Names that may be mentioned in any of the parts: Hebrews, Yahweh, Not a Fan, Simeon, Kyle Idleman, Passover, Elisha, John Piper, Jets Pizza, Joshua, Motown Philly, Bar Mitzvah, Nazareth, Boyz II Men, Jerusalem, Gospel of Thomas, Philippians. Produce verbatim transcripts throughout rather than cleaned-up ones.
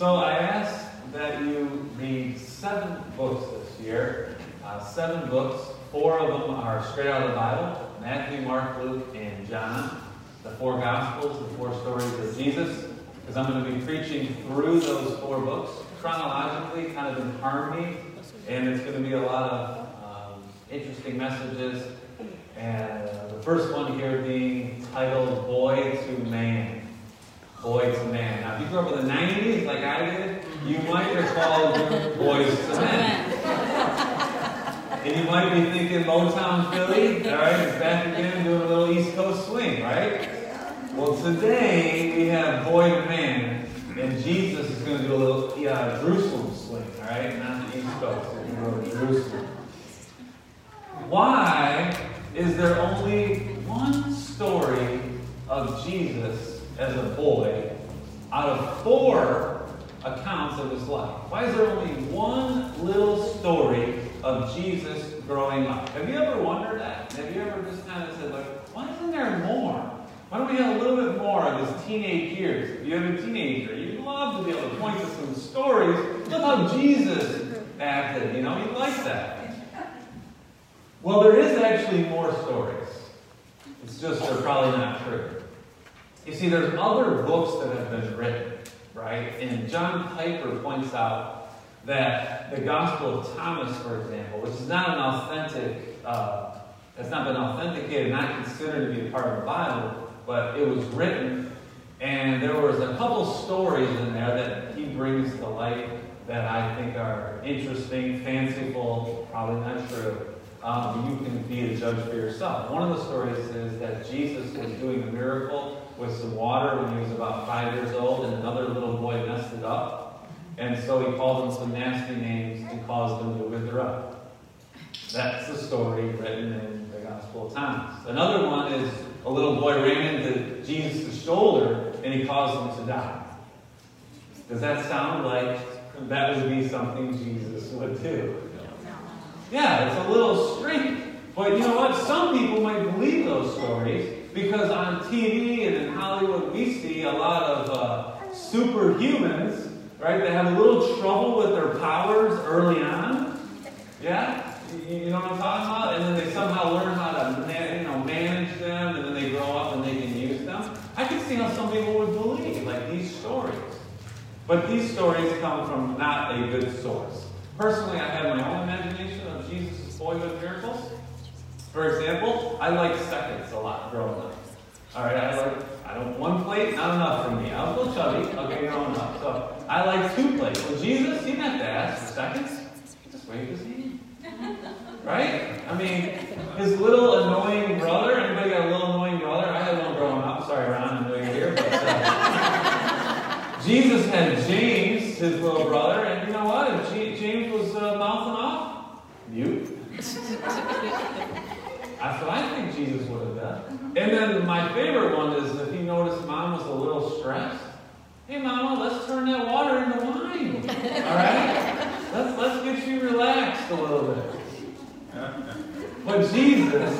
So I ask that you read seven books this year. Uh, seven books. Four of them are straight out of the Bible. Matthew, Mark, Luke, and John. The four Gospels, the four stories of Jesus. Because I'm going to be preaching through those four books chronologically, kind of in harmony. And it's going to be a lot of um, interesting messages. And the first one here being titled Boyz two Men. Boyz two Men. Now, if you grew up in the nineties like I did, you might recall Boyz two Men. And you might be thinking Motown Philly, all right, it's back again doing a little East Coast swing, right? Well, today we have Boyz two Men, and Jesus is going to do a little uh, Jerusalem swing, all right? Not the East Coast, he's going to Jerusalem. Why is there only one story of Jesus as a boy out of four accounts of his life? Why is there only one little story of Jesus growing up? Have you ever wondered that? Have you ever just kind of said, like, why isn't there more? Why don't we have a little bit more of his teenage years? If you have a teenager, you'd love to be able to point to some stories. Look how Jesus acted, you know, you'd like that. Well, there is actually more stories. It's just they're probably not true. You see, there's other books that have been written, right? And John Piper points out that the Gospel of Thomas, for example, which is not an authentic, uh, has not been authenticated, not considered to be a part of the Bible, but it was written, and there was a couple stories in there that he brings to light that I think are interesting, fanciful, probably not true. Um, you can be the judge for yourself. One of the stories is that Jesus was doing a miracle with some water when he was about five years old, and another little boy messed it up. And so he called them some nasty names and caused them to wither up. That's the story written in the Gospel of Thomas. Another one is a little boy ran into Jesus' shoulder and he caused him to die. Does that sound like that would be something Jesus would do? Yeah, it's a little strange. But you know what? Some people might believe those stories because on T V and in Hollywood we see a lot of uh, superhumans. Right? They have a little trouble with their powers early on. Yeah? You know what I'm talking about? And then they somehow learn how to man, you know, manage them, and then they grow up and they can use them. I can see how some people would believe, like, these stories. But these stories come from not a good source. Personally, I have my own imagination of Jesus' boyhood miracles. For example, I like seconds a lot growing up. All right, I like, I don't, one plate, not enough for me. I was a little chubby. Okay, you're not enough. So I like two plates. Well, Jesus, you didn't have to ask for seconds. Just wait to see. Right? I mean, his little annoying brother. Anybody got a little annoying brother? I had one growing up. Sorry, Ron, I know you're here. But, uh, Jesus had James, his little brother, and you know what? If G- James was uh, mouthing off, mute. That's what I think Jesus would have done. And then my favorite one is if you notice Mom was a little stressed. Hey, Mama, let's turn that water into wine. All right? Let's let's get you relaxed a little bit. But Jesus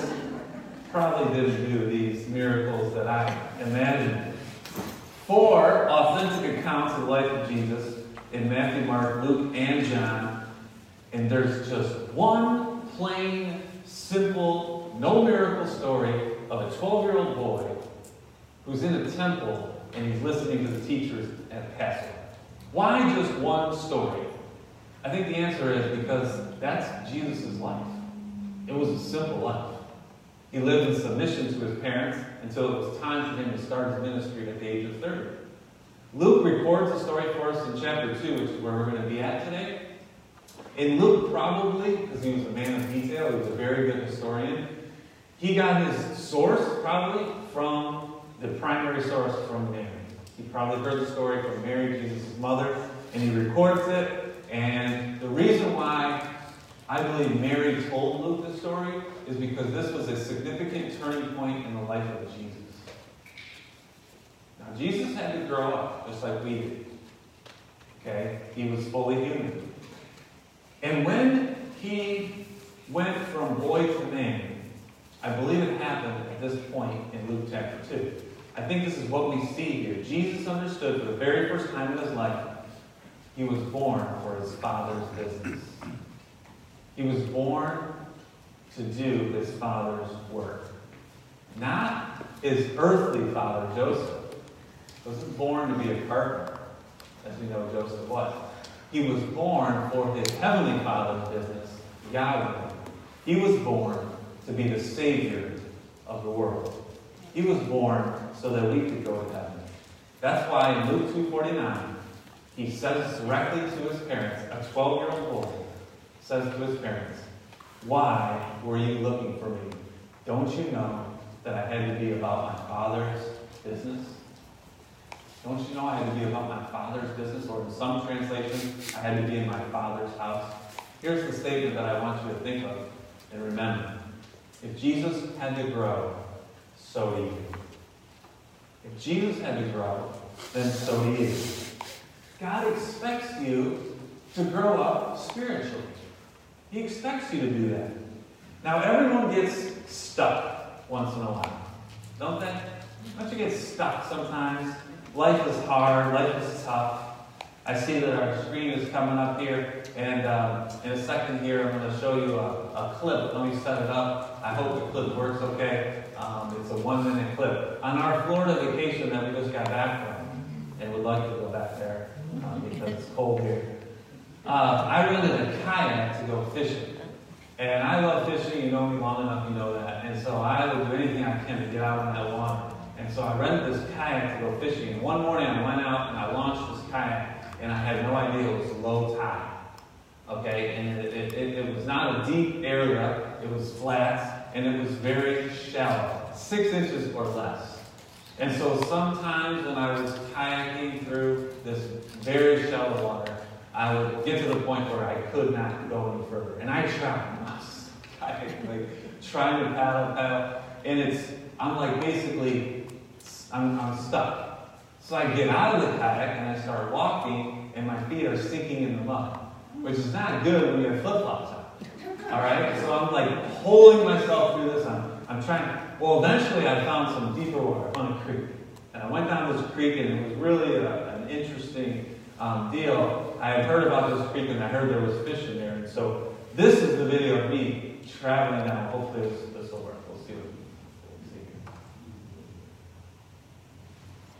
probably didn't do these miracles that I imagined. Four authentic accounts of the life of Jesus in Matthew, Mark, Luke, and John. And there's just one plain, simple, no miracle story of a twelve-year-old boy who's in a temple and he's listening to the teachers at Passover. Why just one story? I think the answer is because that's Jesus' life. It was a simple life. He lived in submission to his parents until it was time for him to start his ministry at the age of thirty. Luke records the story for us in chapter two, which is where we're going to be at today. And Luke probably, because he was a man of detail, he was a very good historian, he got his source, probably, from the primary source from Mary. He probably heard the story from Mary, Jesus' mother, and he records it. And the reason why I believe Mary told Luke the story is because this was a significant turning point in the life of Jesus. Now, Jesus had to grow up, just like we did. Okay? He was fully human. And when he went from boy to man, I believe it happened at this point in Luke chapter two. I think this is what we see here. Jesus understood for the very first time in his life He was born for his father's business. He was born to do his father's work. Not his earthly father, Joseph. He wasn't born to be a carpenter, as we know Joseph was. He was born for his heavenly father's business, Yahweh. He was born to be the Savior of the world. He was born so that we could go to heaven. That's why in Luke two forty-nine, he says directly to his parents, a twelve-year-old boy says to his parents, "Why were you looking for me? Don't you know that I had to be about my father's business? Don't you know I had to be about my father's business?" Or in some translations, "I had to be in my father's house." Here's the statement that I want you to think of and remember. If Jesus had to grow, so do you. If Jesus had to grow, then so do you. God expects you to grow up spiritually. He expects you to do that. Now, everyone gets stuck once in a while, don't they? Don't you get stuck sometimes? Life is hard. Life is tough. I see that our screen is coming up here, and uh, in a second here, I'm going to show you a, a clip. Let me set it up. I hope the clip works okay. Um, it's a one-minute clip. On our Florida vacation that we just got back from, and we'd like to go back there uh, because it's cold here, uh, I rented a kayak to go fishing. And I love fishing. You know me long enough, you know that. And so I would do anything I can to get out on that water. And so I rented this kayak to go fishing. And one morning I went out and I launched this kayak, and I had no idea it was low tide. Okay, and it, it, it, it was not a deep area. It was flat, and it was very shallow, six inches or less. And so sometimes when I was kayaking through this very shallow water, I would get to the point where I could not go any further. And I tried myself, like trying to paddle, paddle, and it's, I'm like basically, I'm, I'm stuck. So I get out of the kayak and I start walking, and my feet are sinking in the mud, which is not good when you have flip-flops on. All right? So I'm like holding myself through this. I'm, I'm trying to, well, eventually I found some deeper water on a creek. And I went down this creek, and it was really a, an interesting um, deal. I had heard about this creek, and I heard there was fish in there. And so this is the video of me traveling down. Hopefully this, this will work. We'll see what we'll see here.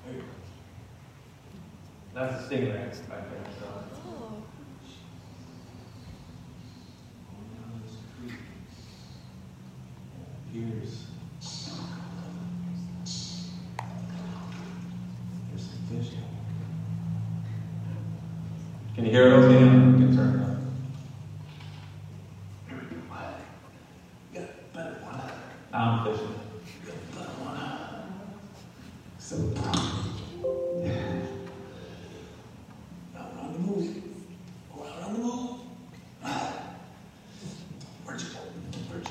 There you go. That's a stingray right there. So. Years. There's some fish. Can you hear it okay? You can turn it up. Here we go. You got a better one. I'm fishing. You got a better one. So, yeah. Now we're on the move. We're out on the move. Where'd you go? Where'd you go?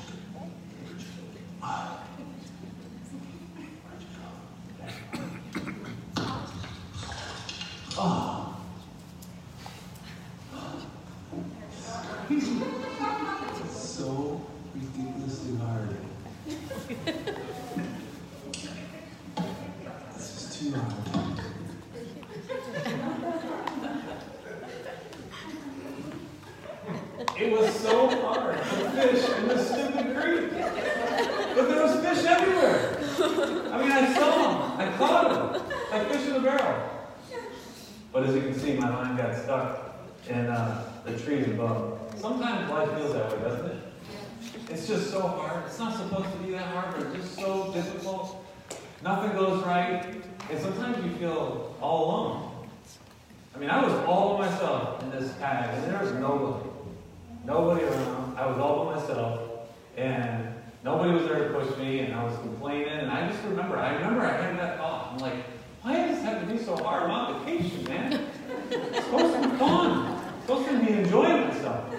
Oh. It's so ridiculously hard. This is too hard. It was so hard to fish in this stupid creek. But there was fish everywhere. I mean, I saw them. I caught them. Like fish in a barrel. But as you can see, my line got stuck in uh, the trees above. Sometimes life feels that way, doesn't it? It's just so hard. It's not supposed to be that hard, but it's just so difficult. Nothing goes right. And sometimes you feel all alone. I mean, I was all by myself in this kayak, and there was nobody. Nobody around. I was all by myself, and nobody was there to push me, and I was complaining. And I just remember, I remember I had that thought. I'm like, why does this have to be so hard? I'm on vacation, man. It's supposed to be fun. It's supposed to be enjoying myself.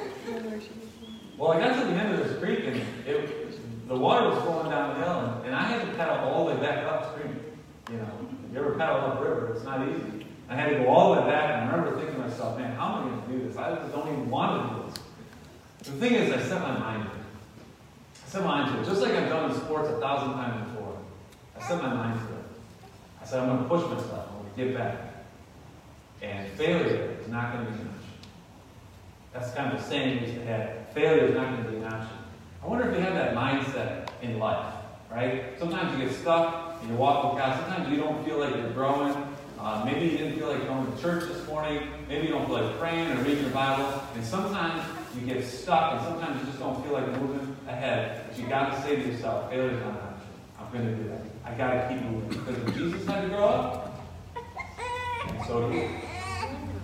Well, I got to the end of this creek, and it, the water was flowing downhill, and, and I had to paddle all the way back upstream. You know, if you ever paddle upriver, it's not easy. I had to go all the way back, and I remember thinking to myself, man, how am I going to do this? I just don't even want to do this. The thing is, I set my mind to it. I set my mind to it. Just like I've done in sports a thousand times before, I set my mind to it. I said, I'm going to push myself. I'm going to get back. And failure is not going to be an option. That's kind of the saying we used to have. Failure is not going to be an option. I wonder if we have that mindset in life, right? Sometimes you get stuck and you walk with God. Sometimes you don't feel like you're growing. Uh, maybe you didn't feel like going to church this morning. Maybe you don't feel like praying or reading your Bible. And sometimes you get stuck, and sometimes you just don't feel like moving ahead. But you got to say to yourself, failure is not an option. I'm going to do that. I got to keep moving. Because if Jesus had to grow up, and so do we.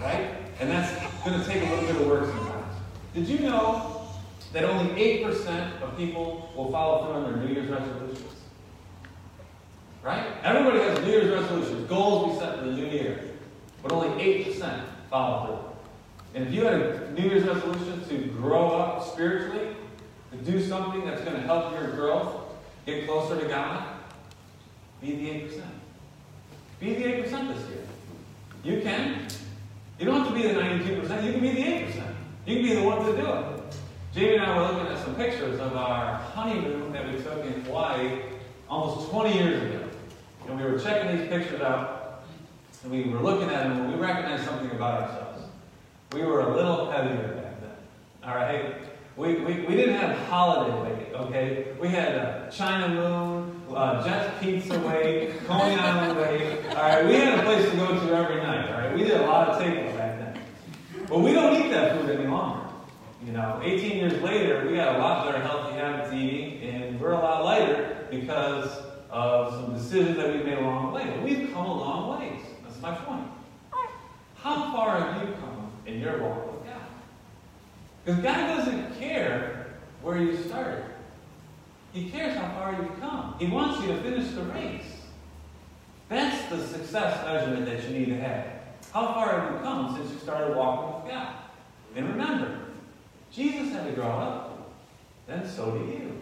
Right? And that's going to take a little bit of work sometimes. Did you know that only eight percent of people will follow through on their New Year's resolutions? Right? Everybody has New Year's resolutions, goals we set for the new year. But only eight percent follow through. And if you had a New Year's resolution to grow up spiritually, to do something that's going to help your growth, get closer to God, be the eight percent. Be the eight percent this year. You can. You don't have to be the ninety-two percent. You can be the eight percent. You can be the one to do it. Jamie and I were looking at some pictures of our honeymoon that we took in Hawaii almost twenty years ago. And we were checking these pictures out, and we were looking at them, and we recognized something about ourselves. We were a little heavier back then. All right? We, we, we didn't have holiday weight, okay? We had a China Moon, uh, Jets Pizza weight, Coney Island weight. All right? We had a place to go to every night, all right? We did a lot of takeout back then. But we don't eat that food any longer. You know, eighteen years later, we got a lot better healthy habits eating, and we're a lot lighter because of some decisions that we've made along the way. But we've come a long ways. That's my point. How far have you come in your walk with God? Because God doesn't care where you started. He cares how far you've come. He wants you to finish the race. That's the success measurement that you need to have. How far have you come since you started walking with God? And remember, Jesus had to grow up. Then so do you.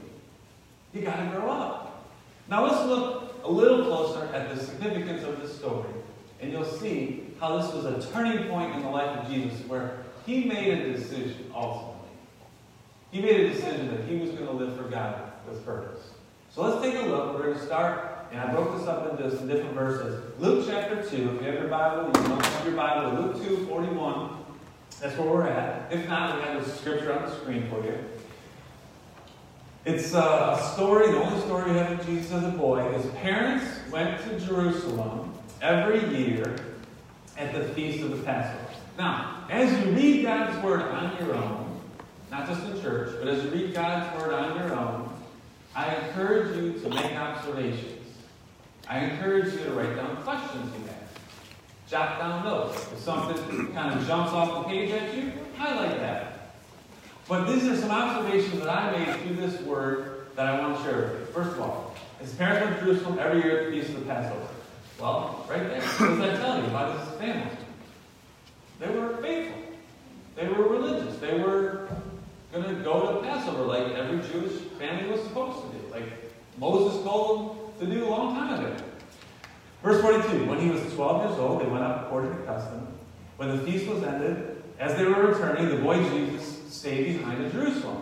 You got to grow up. Now let's look a little closer at the significance of this story. And you'll see how this was a turning point in the life of Jesus where he made a decision ultimately. He made a decision that he was going to live for God with purpose. So let's take a look. We're going to start, and I broke this up into some different verses. Luke chapter two. If you have your Bible, you don't have your Bible. Luke two forty-one. That's where we're at. If not, we have the scripture on the screen for you. It's a story, the only story we have of Jesus as a boy. His parents went to Jerusalem every year at the Feast of the Passover. Now, as you read God's Word on your own, not just in church, but as you read God's Word on your own, I encourage you to make observations. I encourage you to write down questions you have. Jot down notes. If something kind of jumps off the page at you, highlight that. But these are some observations that I made through this word that I want to share with you. First of all, his parents went to Jerusalem every year at the Feast of the Passover. Well, right there, what does that tell you about his family? They were faithful. They were religious. They were going to go to Passover like every Jewish family was supposed to do, like Moses told them to do a long time ago. Verse forty-two, when he was twelve years old, they went up according to custom. When the feast was ended, as they were returning, the boy Jesus stayed behind in Jerusalem.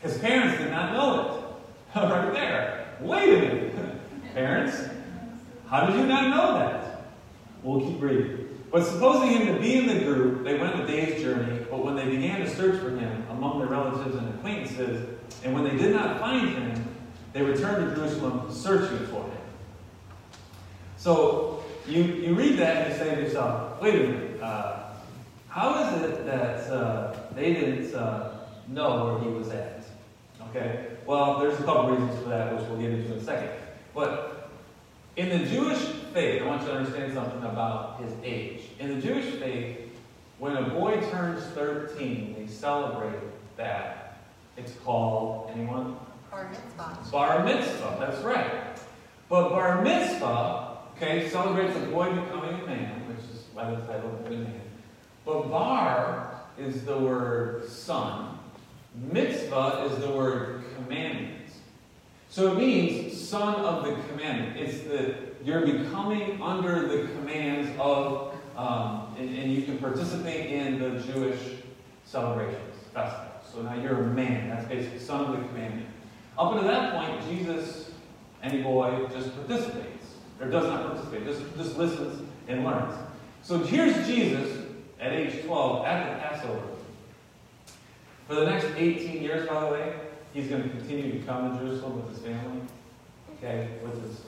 His parents did not know it. Right there. Wait a minute. Parents, how did you not know that? We'll keep reading. But supposing him to be in the group, they went a day's journey. But when they began to search for him among their relatives and acquaintances, and when they did not find him, they returned to Jerusalem searching for him. So you, you read that and you say to yourself, wait a minute, uh, how is it that uh, they didn't uh, know where he was at? Okay, well, there's a couple reasons for that, which we'll get into in a second. But in the Jewish faith, I want you to understand something about his age. In the Jewish faith, when a boy turns thirteen, they celebrate that. It's called, anyone? Bar Mitzvah. Bar Mitzvah, that's right. But Bar Mitzvah, okay, celebrates a boy becoming a man, which is why the title of the man. But bar is the word son. Mitzvah is the word commandment. So it means son of the commandment. It's the you're becoming under the commands of, um, and, and you can participate in the Jewish celebrations, festivals. So now you're a man. That's basically son of the commandment. Up until that point, Jesus, any boy, just participates. Or does not participate, just, just listens and learns. So here's Jesus at age twelve at the Passover. For the next eighteen years, by the way, he's going to continue to come to Jerusalem with his family, okay, with his,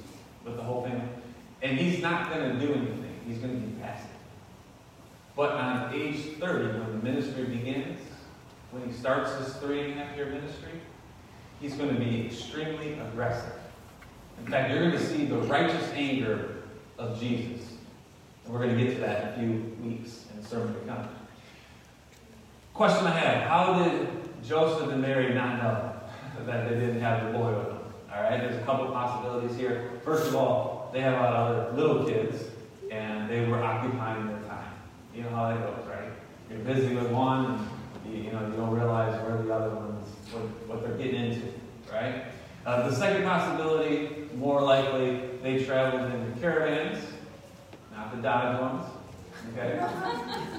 with the whole family. And he's not going to do anything. He's going to be passive. But on age thirty, when the ministry begins, when he starts his three and a half year ministry, he's going to be extremely aggressive. In fact, you're going to see the righteous anger of Jesus. And we're going to get to that in a few weeks in a sermon to come. Question I have, how did Joseph and Mary not know that they didn't have the boy with them? All right, there's a couple of possibilities here. First of all, they had a lot of other little kids, and they were occupying their time. You know how that goes, right? You're busy with one, and you, you know you don't realize where the other one's, what, what they're getting into, right? Uh, the second possibility, more likely, they traveled in the caravans, not the dotted ones. Okay,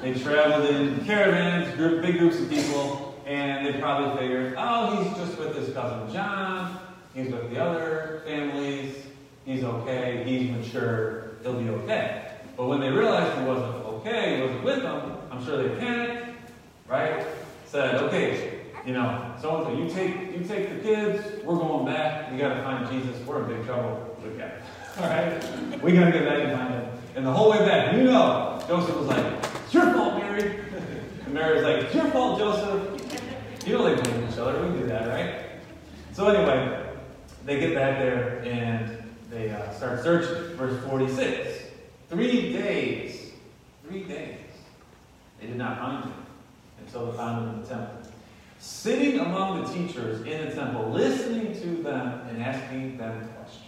they traveled in caravans, group, big groups of people, and they probably figured, oh, he's just with his cousin John. He's with the other families. He's okay. He's mature. He'll be okay. But when they realized he wasn't okay, he wasn't with them, I'm sure they panicked, right? Said, okay, you know, so and so, you take you take the kids. We're going back. We got to find Jesus. We're in big trouble. We got it. All right, we got to get back and find him. And the whole way back, you know. Joseph was like, it's your fault, Mary. And Mary was like, it's your fault, Joseph. You know they blame each other. We do that, right? So anyway, they get back there and they uh, start searching. Verse forty-six. Three days. Three days. They did not find him until they found him in the temple. Sitting among the teachers in the temple, listening to them and asking them questions.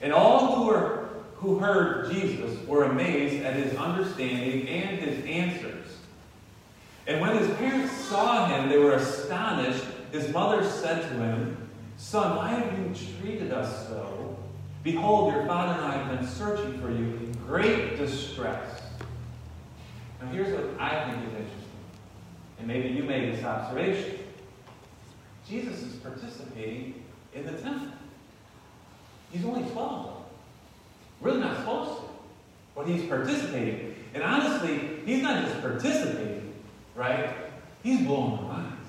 And all who were who heard Jesus were amazed at his understanding and his answers. And when his parents saw him, they were astonished. His mother said to him, Son, why have you treated us so? Behold, your father and I have been searching for you in great distress. Now here's what I think is interesting. And maybe you made this observation. Jesus is participating in the temple. He's only twelve. Really not supposed to, but he's participating. And honestly, he's not just participating, right? He's blowing their minds.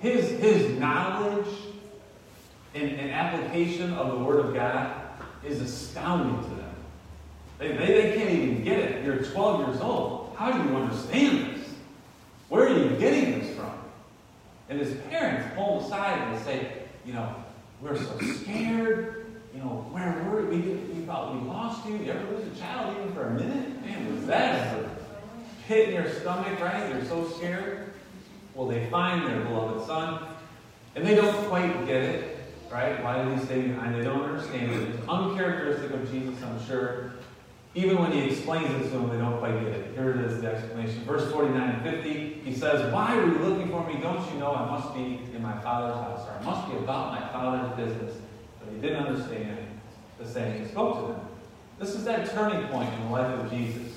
His, his knowledge and, and application of the Word of God is astounding to them. They, they, they can't even get it. You're twelve years old. How do you understand this? Where are you getting this from? And his parents pull him aside and they say, you know, we're so scared. You know, where were we? We thought we lost you. You ever lose a child even for a minute? Man, was that a pit in your stomach, right? They're so scared. Well, they find their beloved son, and they don't quite get it, right? Why did he stay behind? They don't understand it. It's uncharacteristic of Jesus, I'm sure. Even when he explains it to them, they don't quite get it. Here it is, the explanation. Verse forty-nine and fifty, he says, Why are you looking for me? Don't you know I must be in my Father's house, or I must be about my Father's business? They didn't understand the saying he spoke to them. This is that turning point in the life of Jesus.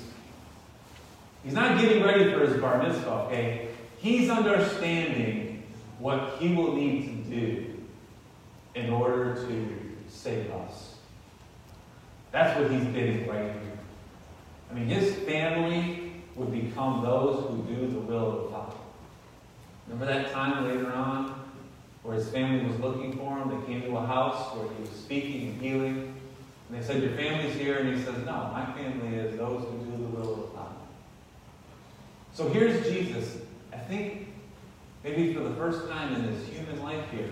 He's not getting ready for his bar mitzvah, okay? He's understanding what he will need to do in order to save us. That's what he's getting right here. I mean, his family would become those who do the will of the Father. Remember that time later on? Where his family was looking for him. They came to a house where he was speaking and healing. And they said, your family's here. And he says, no, my family is those who do the will of the Father. So here's Jesus, I think, maybe for the first time in his human life here,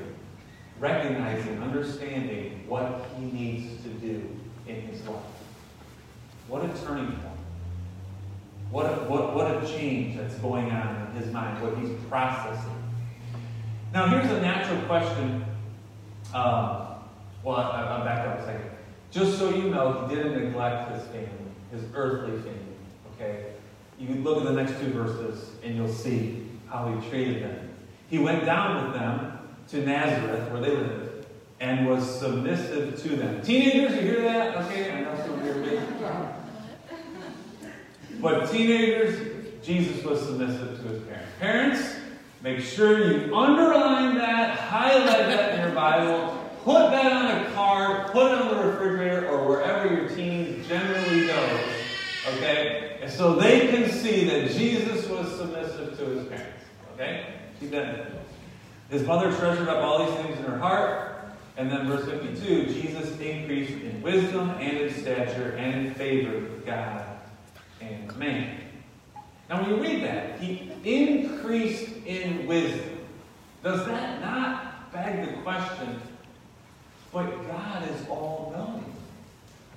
recognizing, understanding what he needs to do in his life. What a turning point. What a, what, what a change that's going on in his mind, what he's processing. Now, here's a natural question. Uh, well, I, I'll back up a second. Just so you know, he didn't neglect his family, his earthly family, okay? You can look at the next two verses, and you'll see how he treated them. He went down with them to Nazareth, where they lived, and was submissive to them. Teenagers, you hear that? Okay, I know some of you are big. But teenagers, Jesus was submissive to his parents. Parents, make sure you underline that, highlight that in your Bible, put that on a card, put it on the refrigerator, or wherever your teen generally goes. And so they can see that Jesus was submissive to his parents. Okay? Keep that in mind. His mother treasured up all these things in her heart. And then verse fifty-two, Jesus increased in wisdom and in stature and in favor with God and man. Now when you read that, he increased in wisdom. Does that not beg the question, but God is all-knowing.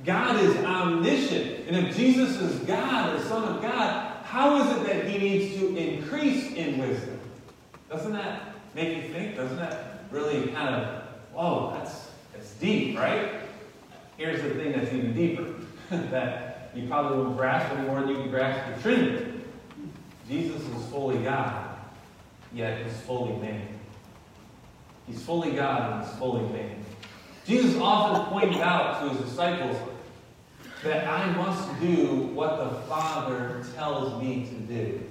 God is omniscient. And if Jesus is God, the Son of God, how is it that he needs to increase in wisdom? Doesn't that make you think? Doesn't that really kind of, whoa, that's, that's deep, right? Here's the thing that's even deeper, that you probably won't grasp any more than you can grasp the Trinity. Jesus is fully God, yet he's fully man. He's fully God and he's fully man. Jesus often pointed out to his disciples that I must do what the Father tells me to do.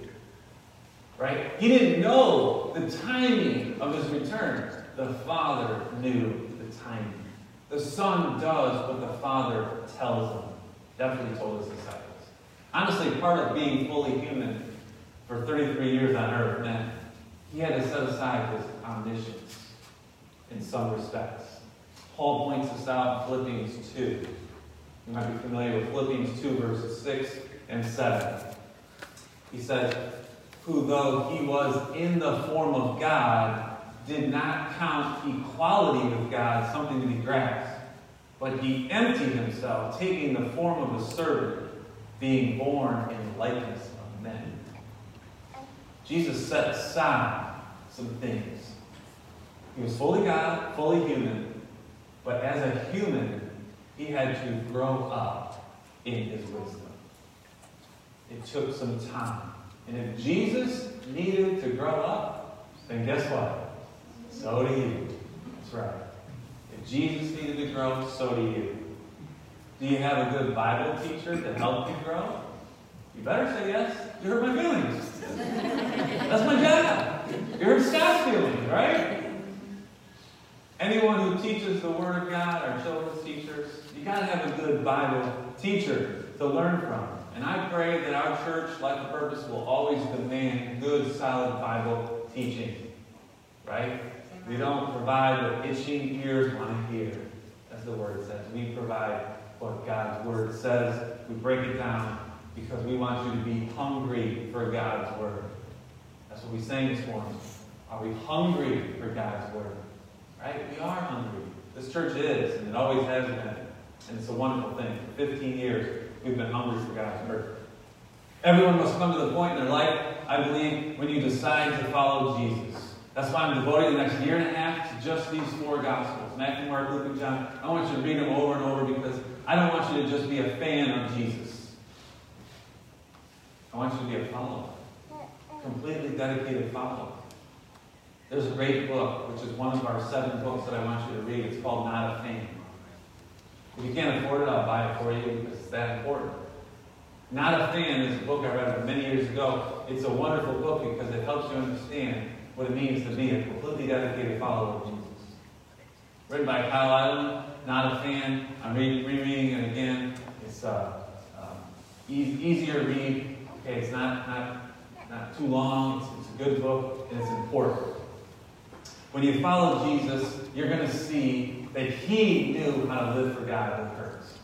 Right? He didn't know the timing of his return. The Father knew the timing. The Son does what the Father tells him. That's what he told his disciples. Honestly, part of being fully human for thirty-three years on earth meant he had to set aside his omniscience in some respects. Paul points this out in Philippians two. You might be familiar with Philippians two, verses six and seven. He says, who though he was in the form of God, did not count equality with God something to be grasped, but he emptied himself, taking the form of a servant, being born in the likeness of men. Jesus set aside some things. He was fully God, fully human, but as a human, he had to grow up in his wisdom. It took some time. And if Jesus needed to grow up, then guess what? So do you. That's right. If Jesus needed to grow, so do you. Do you have a good Bible teacher to help you grow? You better say yes. You hurt my feelings. That's my job. You hurt Scott's feelings, right? Anyone who teaches the Word of God, our children's teachers, you got to have a good Bible teacher to learn from. And I pray that our church, Life of Purpose, will always demand good, solid Bible teaching. Right? We don't provide what itching ears want to hear, as the Word says. We provide what God's Word says. We break it down because we want you to be hungry for God's Word. That's what we sang this morning. Are we hungry for God's Word? Right? We are hungry. This church is, and it always has been. And it's a wonderful thing. For fifteen years, we've been hungry for God's Word. Everyone must come to the point in their life, I believe, when you decide to follow Jesus. That's why I'm devoting the next year and a half to just these four Gospels. Matthew, Mark, Luke, and John. I want you to read them over and over because I don't want you to just be a fan of Jesus. I want you to be a follower. Completely dedicated follower. There's a great book, which is one of our seven books that I want you to read. It's called Not a Fan. If you can't afford it, I'll buy it for you because it's that important. Not a Fan is a book I read many years ago. It's a wonderful book because it helps you understand what it means to be a completely dedicated follower of Jesus. Written by Kyle Idleman, Not a Fan. I'm re- rereading it again. It's uh, uh, e- easier to read. Okay, it's not, not, not too long. It's, it's a good book and it's important. When you follow Jesus, you're going to see that he knew how to live for God with purpose.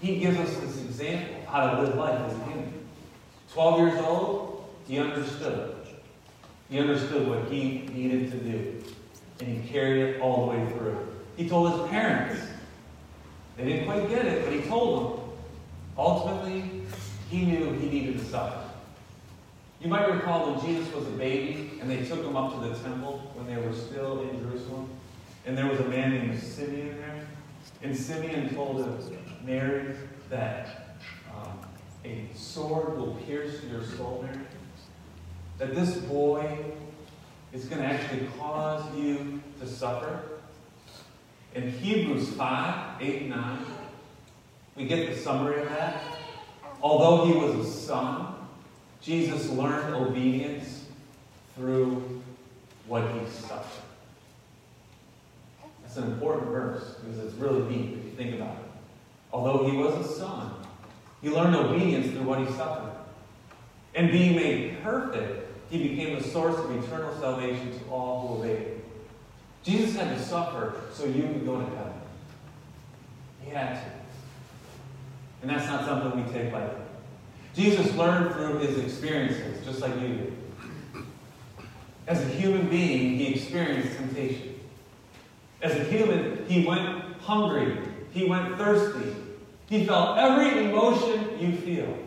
He gives us this example of how to live life as a human. Twelve years old, he understood. He understood what he needed to do. And he carried it all the way through. He told his parents. They didn't quite get it, but he told them. Ultimately, he knew he needed to suffer. You might recall when Jesus was a baby and they took him up to the temple when they were still in Jerusalem. And there was a man named Simeon there. And Simeon told Mary that um, a sword will pierce your soul, Mary. That this boy is going to actually cause you to suffer. In Hebrews five, eight, and nine, we get the summary of that. Although he was a son, Jesus learned obedience through what he suffered. That's an important verse because it's really deep if you think about it. Although he was a son, He learned obedience through what he suffered. And being made perfect, he became the source of eternal salvation to all who obeyed him. Jesus had to suffer so you could go to heaven. He had to. And that's not something we take lightly. Jesus learned through his experiences, just like you did. As a human being, he experienced temptation. As a human, he went hungry. He went thirsty. He felt every emotion you feel.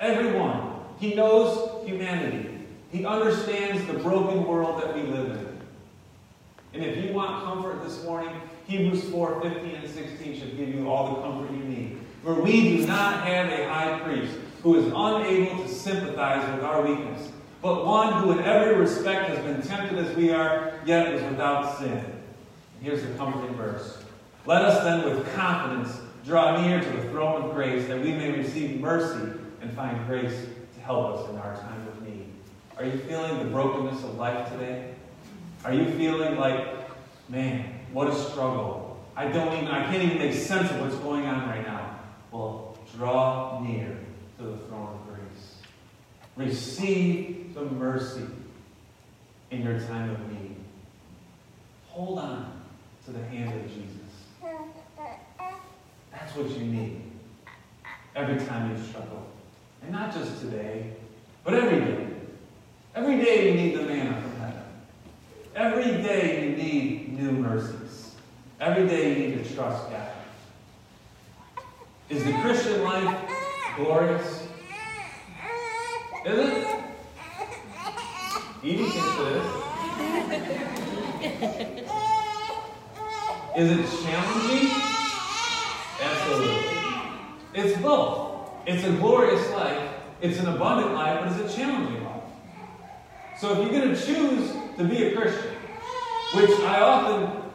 Everyone. He knows humanity. He understands the broken world that we live in. And if you want comfort this morning, Hebrews four fifteen and sixteen should give you all the comfort you need. For we do not have a high priest who is unable to sympathize with our weakness, but one who in every respect has been tempted as we are, yet is without sin. And here's the comforting verse. Let us then with confidence draw near to the throne of grace, that we may receive mercy and find grace to help us in our time of need. Are you feeling the brokenness of life today? Are you feeling like, man, what a struggle. I don't even, I can't even make sense of what's going on right now. Well, draw near to the throne of grace. Receive the mercy in your time of need. Hold on to the hand of Jesus. That's what you need every time you struggle. And not just today, but every day. Every day you need the manna from heaven. Every day you need new mercies. Every day you need to trust God. Is the Christian life glorious? Is it? Edie thinks it is. Is it challenging? Absolutely. It's both. It's a glorious life. It's an abundant life, but it's a challenging life. So if you're going to choose to be a Christian, which I often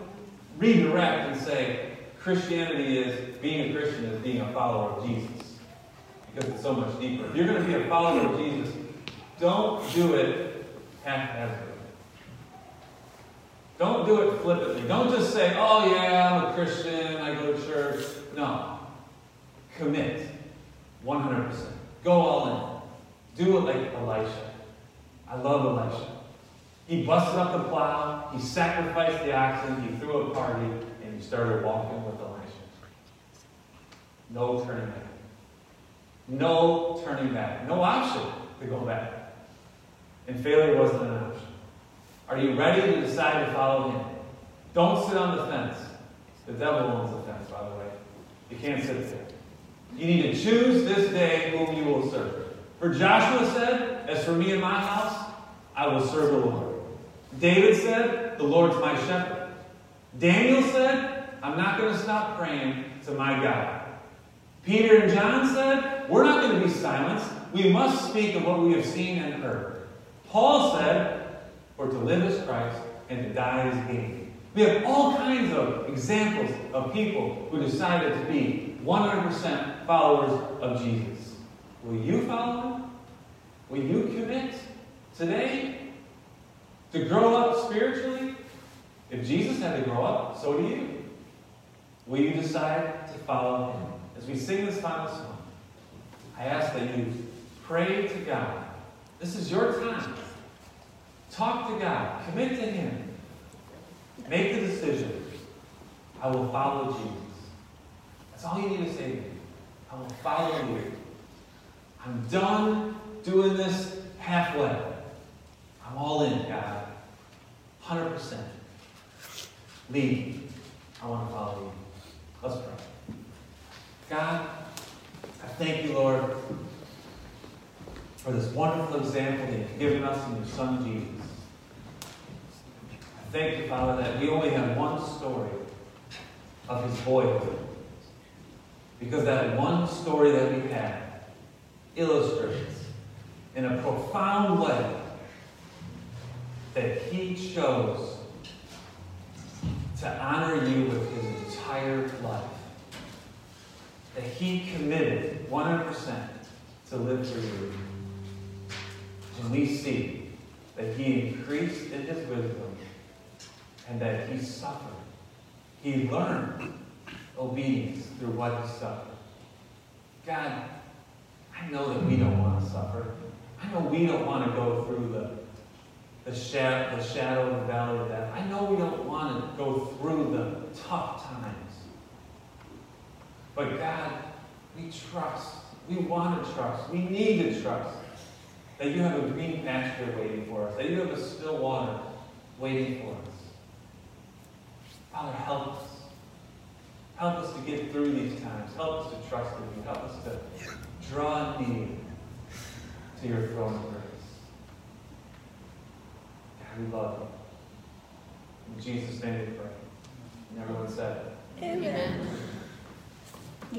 redirect and say, Christianity is, being a Christian is being a follower of Jesus. Because it's so much deeper. If you're going to be a follower of Jesus, don't do it half-heartedly. Don't do it flippantly. Don't just say, oh yeah, I'm a Christian, I go to church. No. Commit. one hundred percent. Go all in. Do it like Elisha. I love Elisha. He busted up the plow, he sacrificed the oxen, he threw a party, and he started walking with Elisha. No turning back. No turning back. No option to go back. And failure wasn't an option. Are you ready to decide to follow him? Don't sit on the fence. The devil owns the fence, by the way. You can't sit there. You need to choose this day whom you will serve. For Joshua said, as for me and my house, I will serve the Lord. David said, the Lord's my shepherd. Daniel said, I'm not going to stop praying to my God. Peter and John said, we're not going to be silenced. We must speak of what we have seen and heard. Paul said, for to live is Christ, and to die is gain. We have all kinds of examples of people who decided to be one hundred percent followers of Jesus. Will you follow him? Will you commit today to grow up spiritually? If Jesus had to grow up, so do you. Will you decide to follow him? As we sing this final song, I ask that you pray to God. This is your time. Talk to God. Commit to him. Make the decision. I will follow Jesus. That's all you need to say to me. I will follow you. I'm done doing this halfway. I'm all in, God. one hundred percent. Lead me. I want to follow you. Let's pray. God, I thank you, Lord, for this wonderful example that you've given us in your Son, Jesus. Thank you, Father, that we only have one story of his boyhood. Because that one story that we have illustrates in a profound way that he chose to honor you with his entire life. That he committed one hundred percent to live for you. And we see that he increased in his wisdom and that he suffered. He learned obedience through what he suffered. God, I know that we don't want to suffer. I know we don't want to go through the, the, shadow, the shadow of the valley of death. I know we don't want to go through the tough times. But God, we trust. We want to trust. We need to trust that you have a green pasture waiting for us, that you have a still water waiting for us. Father, help us. Help us to get through these times. Help us to trust in you. Help us to draw near to your throne of grace. God, we love you. In Jesus' name we pray. And everyone said, Amen. Amen.